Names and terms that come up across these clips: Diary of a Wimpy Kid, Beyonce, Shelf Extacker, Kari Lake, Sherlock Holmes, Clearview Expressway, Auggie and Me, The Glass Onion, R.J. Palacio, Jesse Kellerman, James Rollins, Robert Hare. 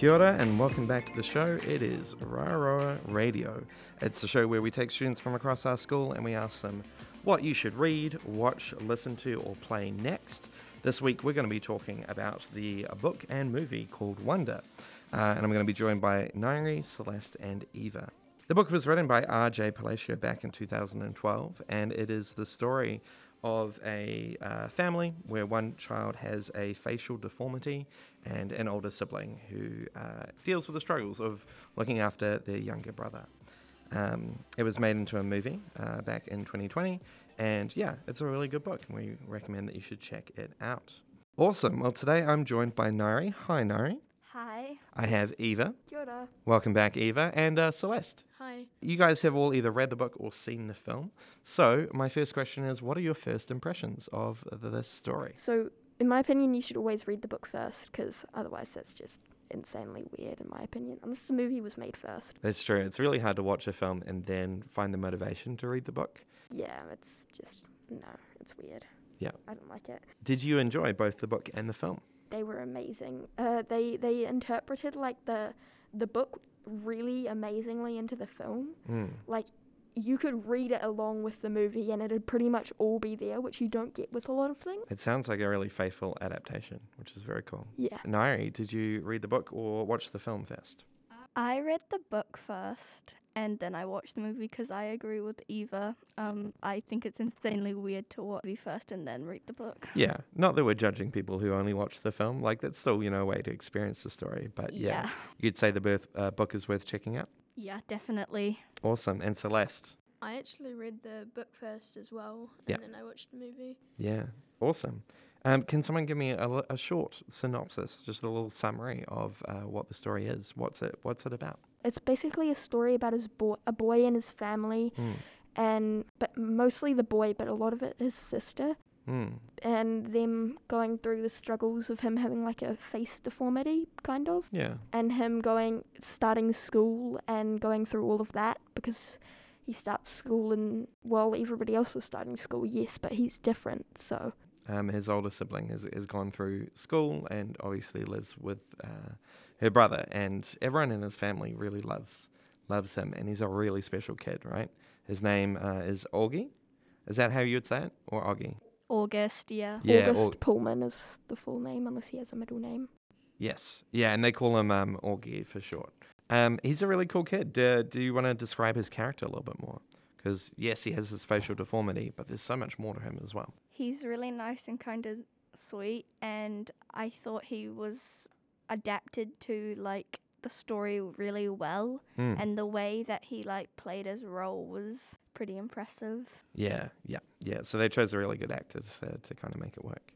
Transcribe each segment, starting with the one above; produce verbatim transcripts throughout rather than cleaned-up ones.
Kia ora and welcome back to the show. It is Raroa Radio. It's the show where we take students from across our school and we ask them what you should read, watch, listen to or play next. This week we're going to be talking about the book and movie called Wonder. Uh, and I'm going to be joined by Nairi, Celeste and Eva. The book was written by R J. Palacio back in two thousand twelve, and it is the story of a uh, family where one child has a facial deformity and an older sibling who uh, deals with the struggles of looking after their younger brother. Um, it was made into a movie uh, back in twenty twenty, and yeah, it's a really good book, and we recommend that you should check it out. Awesome. Well, today I'm joined by Nairi. Hi, Nairi. Hi. I have Eva. Kia ora. Welcome back, Eva, and uh, Celeste. Hi. You guys have all either read the book or seen the film. So my first question is, what are your first impressions of this story? So in my opinion, you should always read the book first, because otherwise that's just insanely weird in my opinion, unless the movie was made first. That's true. It's really hard to watch a film and then find the motivation to read the book. Yeah, it's just, no, it's weird. Yeah. I don't like it. Did you enjoy both the book and the film? They were amazing. Uh, they they interpreted like the the book really amazingly into the film. Mm. Like you could read it along with the movie, and it'd pretty much all be there, which you don't get with a lot of things. It sounds like a really faithful adaptation, which is very cool. Yeah. Nairi, did you read the book or watch the film first? I read the book first, and then I watched the movie because I agree with Eva. Um, I think it's insanely weird to watch the movie first and then read the book. Yeah, not that we're judging people who only watch the film. Like, that's still, you know, a way to experience the story. But yeah, yeah. You'd say the birth, uh, book is worth checking out? Yeah, definitely. Awesome. And Celeste? I actually read the book first as well, and yeah. then I watched the movie. Yeah, awesome. Um, can someone give me a, a short synopsis, just a little summary of uh, what the story is? What's it? What's it about? It's basically a story about his bo- a boy and his family, mm. and but mostly the boy, but a lot of it his sister, mm. and them going through the struggles of him having like a face deformity, kind of. Yeah. And him going starting school and going through all of that because he starts school and well, everybody else is starting school, yes, but he's different, so. Um, his older sibling has, has gone through school and obviously lives with uh, her brother, and everyone in his family really loves loves him, and he's a really special kid, right? His name uh, is Auggie. Is that how you would say it? Or Auggie? August, yeah. yeah August Aug- Pullman is the full name, unless he has a middle name. Yes. Yeah, and they call him um, Auggie for short. Um, he's a really cool kid. Uh, do you want to describe his character a little bit more? Because, yes, he has his facial deformity, but there's so much more to him as well. He's really nice and kind of sweet, and I thought he was adapted to, like, the story really well, mm. and the way that he, like, played his role was pretty impressive. Yeah, yeah, yeah. So they chose a really good actor to, uh, to kind of make it work.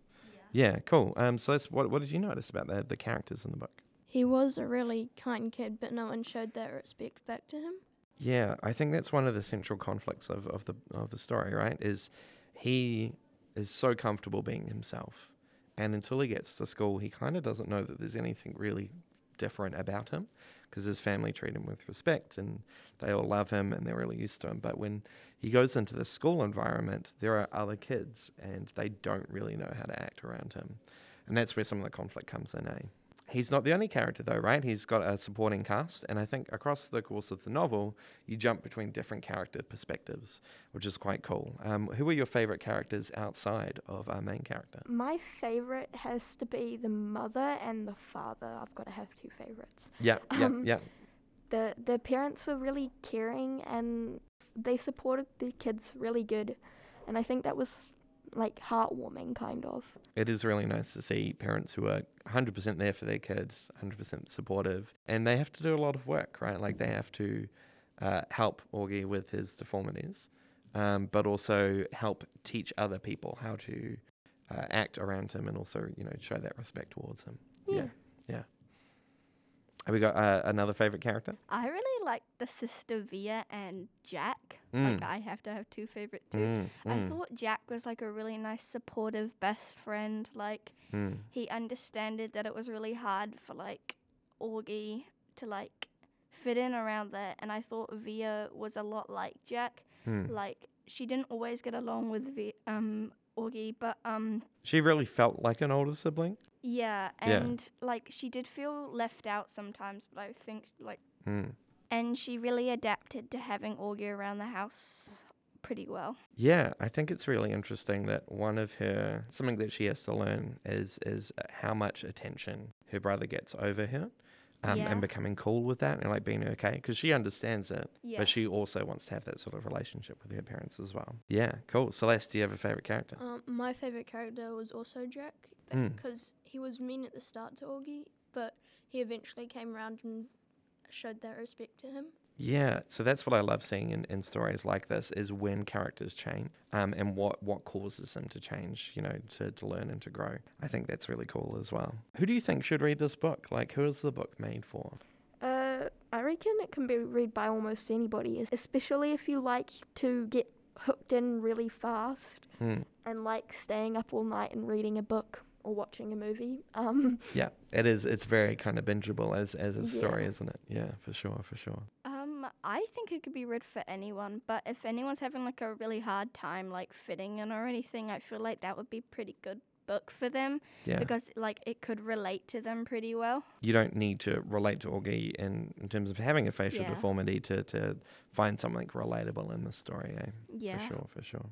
Yeah, yeah cool. Um, so that's, what, what did you notice about the, the characters in the book? He was a really kind kid, but no one showed that respect back to him. Yeah, I think that's one of the central conflicts of, of the of the story, right? Is he is so comfortable being himself, and until he gets to school, he kind of doesn't know that there's anything really different about him, because his family treat him with respect and they all love him and they're really used to him. But when he goes into the school environment, there are other kids and they don't really know how to act around him, and that's where some of the conflict comes in, eh? He's not the only character though, right? He's got a supporting cast, and I think across the course of the novel, you jump between different character perspectives, which is quite cool. Um, who are your favourite characters outside of our main character? My favourite has to be the mother and the father. I've got to have two favourites. Yeah, yeah, um, yeah. The, the parents were really caring and they supported the kids really good, and I think that was like heartwarming kind of. It is really nice to see parents who are one hundred percent there for their kids, one hundred percent supportive, and they have to do a lot of work, right? Like they have to uh, help Auggie with his deformities, um, but also help teach other people how to uh, act around him, and also, you know, show that respect towards him. Yeah. Yeah. yeah. Have we got uh, another favourite character? I really like the sister Via and Jack. Mm. Like, I have to have two favourite too. Mm, I mm. thought Jack was like a really nice, supportive best friend. Like, mm. he understood that it was really hard for like Auggie to like fit in around that. And I thought Via was a lot like Jack. Mm. Like, she didn't always get along with the, um Auggie, but um she really felt like an older sibling. Yeah, and yeah. like she did feel left out sometimes, but I think like mm. and she really adapted to having Auggie around the house pretty well. Yeah, I think it's really interesting that one of her something that she has to learn is is how much attention her brother gets over her. Um, yeah. And becoming cool with that and like being okay because she understands it, yeah. but she also wants to have that sort of relationship with her parents as well. Yeah, cool. Celeste, do you have a favourite character? Um, my favourite character was also Jack because mm. he was mean at the start to Auggie, but he eventually came around and showed that respect to him. Yeah, so that's what I love seeing in, in stories like this is when characters change um, and what, what causes them to change, you know, to, to learn and to grow. I think that's really cool as well. Who do you think should read this book? Like, who is the book made for? Uh, I reckon it can be read by almost anybody, especially if you like to get hooked in really fast mm. and like staying up all night and reading a book. Or watching a movie. Um. Yeah, it is. It's very kind of bingeable as, as a yeah. story, isn't it? Yeah, for sure, for sure. Um, I think it could be read for anyone, but if anyone's having like a really hard time like fitting in or anything, I feel like that would be pretty good book for them yeah. because like it could relate to them pretty well. You don't need to relate to Auggie in, in terms of having a facial yeah. deformity to, to find something relatable in the story, eh? Yeah. For sure, for sure.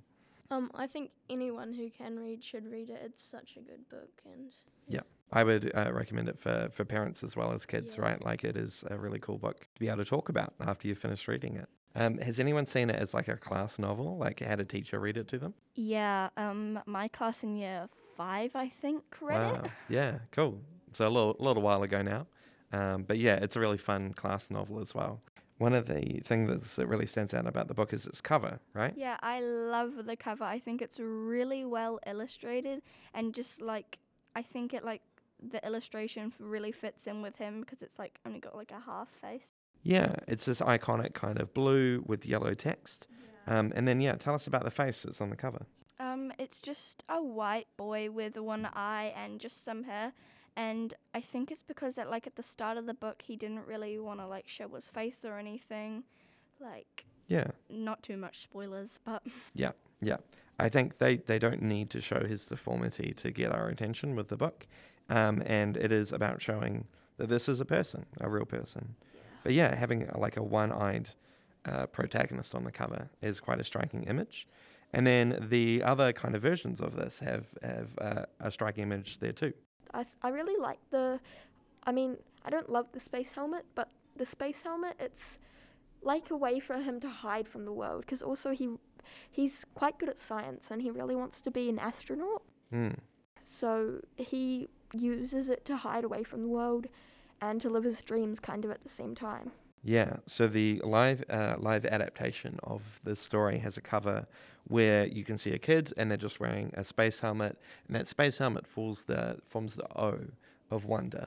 Um, I think anyone who can read should read it. It's such a good book. and Yeah, I would uh, recommend it for, for parents as well as kids, yeah. right? Like it is a really cool book to be able to talk about after you've finished reading it. Um, has anyone seen it as like a class novel? Like had a teacher read it to them? Yeah, um, my class in year five, I think, read wow. it. Yeah, cool. So a little, little while ago now. Um, but yeah, it's a really fun class novel as well. One of the things that really stands out about the book is its cover, right? Yeah, I love the cover. I think it's really well illustrated and just like, I think it like, the illustration really fits in with him because it's like only got like a half face. Yeah, it's this iconic kind of blue with yellow text. Yeah. Um, and then, yeah, tell us about the face that's on the cover. Um, it's just a white boy with one eye and just some hair. And I think it's because at like at the start of the book he didn't really want to like show his face or anything, like yeah, not too much spoilers, but yeah, yeah. I think they, they don't need to show his deformity to get our attention with the book, um, and it is about showing that this is a person, a real person. Yeah. But yeah, having a, like a one-eyed uh, protagonist on the cover is quite a striking image. And then the other kind of versions of this have have uh, a striking image there too. I, th- I really like the, I mean, I don't love the space helmet, but the space helmet, it's like a way for him to hide from the world, because also he he's quite good at science, and he really wants to be an astronaut. Mm. So he uses it to hide away from the world and to live his dreams kind of at the same time. Yeah, so the live uh, live adaptation of the story has a cover where you can see a kid and they're just wearing a space helmet, and that space helmet forms the forms the O of wonder.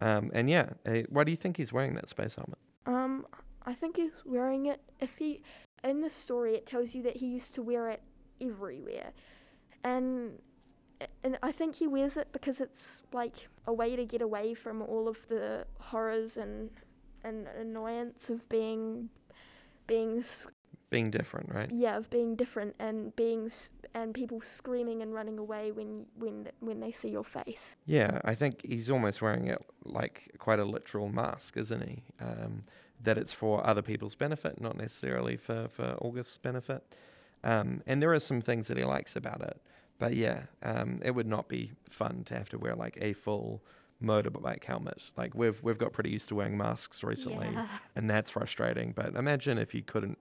Um, and yeah, uh, why do you think he's wearing that space helmet? Um, I think he's wearing it. If he in the story, it tells you that he used to wear it everywhere, and and I think he wears it because it's like a way to get away from all of the horrors and. An annoyance of being, being, sc- being different, right? Yeah, of being different and being and people screaming and running away when when when they see your face. Yeah, I think he's almost wearing it like quite a literal mask, isn't he? Um, that it's for other people's benefit, not necessarily for for August's benefit. Um, and there are some things that he likes about it, but yeah, um, it would not be fun to have to wear like a full. Motorbike helmets. Like we've we've got pretty used to wearing masks recently, yeah. and that's frustrating. But imagine if you couldn't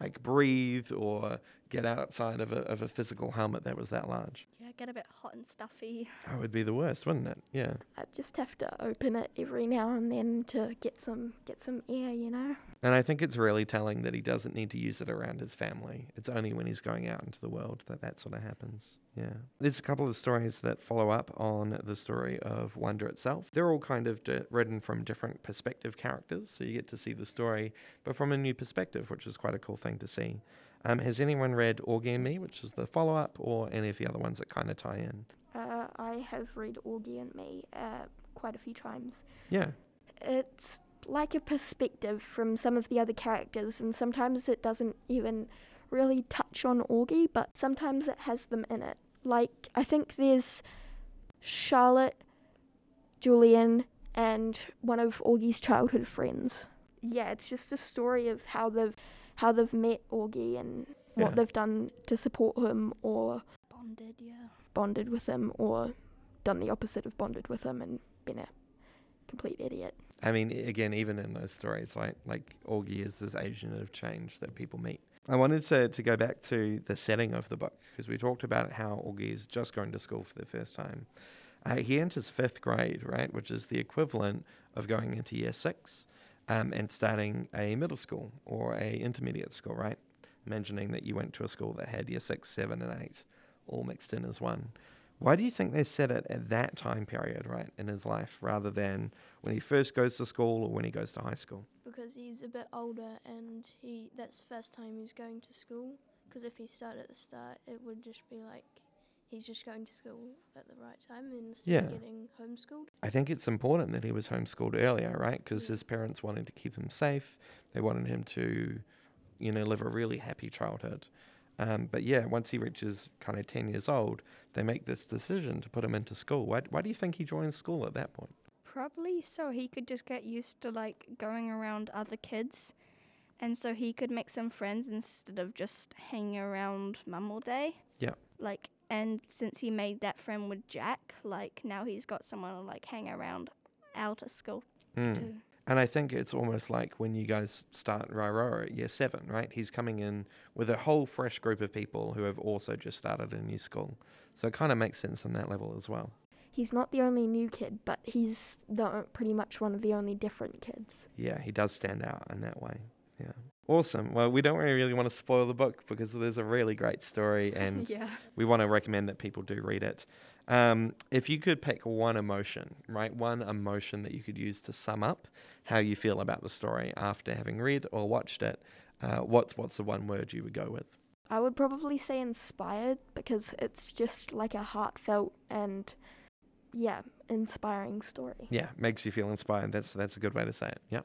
like breathe or get outside of a of a physical helmet that was that large. Yeah, get a bit hot and stuffy. That would be the worst, wouldn't it? Yeah. I'd just have to open it every now and then to get some get some air, you know. And I think it's really telling that he doesn't need to use it around his family. It's only when he's going out into the world that that sort of happens. Yeah. There's a couple of stories that follow up on the story of Wonder itself. They're all kind of di- written from different perspective characters, so you get to see the story, but from a new perspective, which is quite a cool thing to see. Um, has anyone read Auggie and Me, which is the follow-up, or any of the other ones that kind of tie in? Uh, I have read Auggie and Me uh, quite a few times. Yeah. It's like a perspective from some of the other characters, and sometimes it doesn't even really touch on Auggie, but sometimes it has them in it. Like, I think there's Charlotte, Julian, and one of Augie's childhood friends. Yeah, it's just a story of how they've how they've met Auggie and yeah. what they've done to support him, or bonded, yeah, bonded with him, or done the opposite of bonded with him and been a complete idiot. I mean, again, even in those stories, right? Like, Augie is this agent of change that people meet. I wanted to, to go back to the setting of the book, because we talked about how Augie is just going to school for the first time. Uh, he enters fifth grade, right, which is the equivalent of going into year six um, and starting a middle school or a intermediate school, right? Imagining that you went to a school that had year six, seven, and eight all mixed in as one. Why do you think they set it at that time period, right, in his life, rather than when he first goes to school or when he goes to high school? Because he's a bit older and he that's the first time he's going to school. Because if he started at the start, it would just be like he's just going to school at the right time instead yeah. of getting homeschooled. I think it's important that he was homeschooled earlier, right, because yeah. his parents wanted to keep him safe. They wanted him to, you know, live a really happy childhood. Um, but yeah, once he reaches kind of ten years old, they make this decision to put him into school. Why, why do you think he joins school at that point? Probably so he could just get used to, like, going around other kids, and so he could make some friends instead of just hanging around Mum all day. Yeah. Like, and since he made that friend with Jack, like, now he's got someone to, like, hang around out of school mm. too. And I think it's almost like when you guys start Rairo at year seven, right? He's coming in with a whole fresh group of people who have also just started a new school. So it kind of makes sense on that level as well. He's not the only new kid, but he's the, pretty much one of the only different kids. Yeah, he does stand out in that way. Yeah. Awesome. Well, we don't really want to spoil the book because there's a really great story and yeah. we want to recommend that people do read it. Um, if you could pick one emotion, right, one emotion that you could use to sum up how you feel about the story after having read or watched it, uh, what's what's the one word you would go with? I would probably say inspired, because it's just like a heartfelt and, yeah, inspiring story. Yeah, makes you feel inspired. That's, that's a good way to say it. Yeah.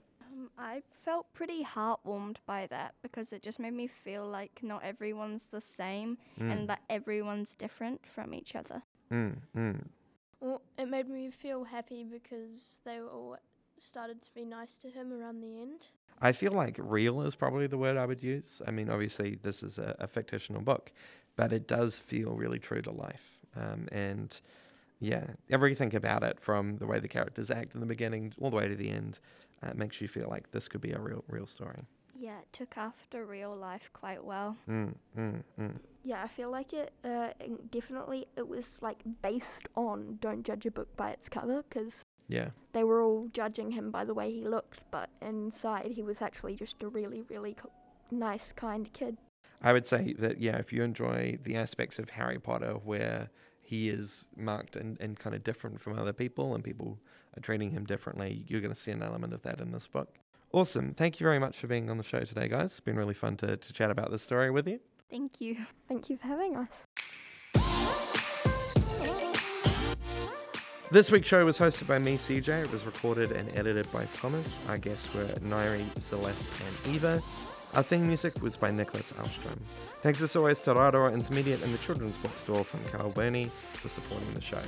I felt pretty heartwarmed by that, because it just made me feel like not everyone's the same mm. and that everyone's different from each other. Mm, mm. Well, it made me feel happy because they were all started to be nice to him around the end. I feel like real is probably the word I would use. I mean, obviously this is a, a fictional book, but it does feel really true to life. Um, and yeah, everything about it, from the way the characters act in the beginning all the way to the end, Uh, it makes you feel like this could be a real real story. Yeah, it took after real life quite well. Mm, mm, mm. Yeah, I feel like it uh, definitely, it was like based on Don't Judge a Book by Its Cover, because yeah. they were all judging him by the way he looked, but inside he was actually just a really, really co- nice, kind kid. I would say that, yeah, if you enjoy the aspects of Harry Potter where he is marked and, and kind of different from other people and people are treating him differently, you're going to see an element of that in this book. Awesome. Thank you very much for being on the show today, guys. It's been really fun to, to chat about this story with you. Thank you. Thank you for having us. This week's show was hosted by me, C J. It was recorded and edited by Thomas. Our guests were Nairi, Celeste and Eva. Our theme music was by Nicholas Alstrom. Thanks as always to Raroa Intermediate and the Children's Bookstore from Carl Burney for supporting the show.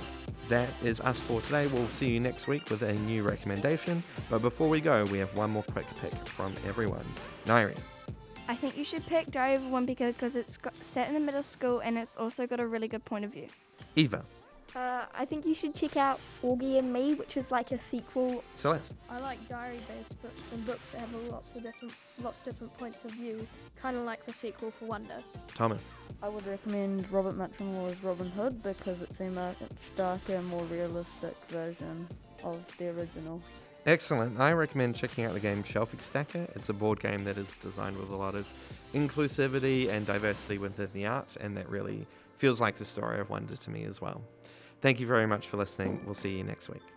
That is us for today. We'll see you next week with a new recommendation. But before we go, we have one more quick pick from everyone. Nairi. I think you should pick Diary of a Wimpy Kid because it's got, set in the middle school and it's also got a really good point of view. Eva. Uh, I think you should check out Auggie and Me, which is like a sequel. Celeste. I like diary-based books and books that have lots of different, lots of different points of view, kind of like the sequel for Wonder. Thomas. I would recommend Robert Muchmore's Robin Hood because it's a much darker, more realistic version of the original. Excellent. I recommend checking out the game Shelf Extacker. It's a board game that is designed with a lot of inclusivity and diversity within the art, and that really feels like the story of Wonder to me as well. Thank you very much for listening. We'll see you next week.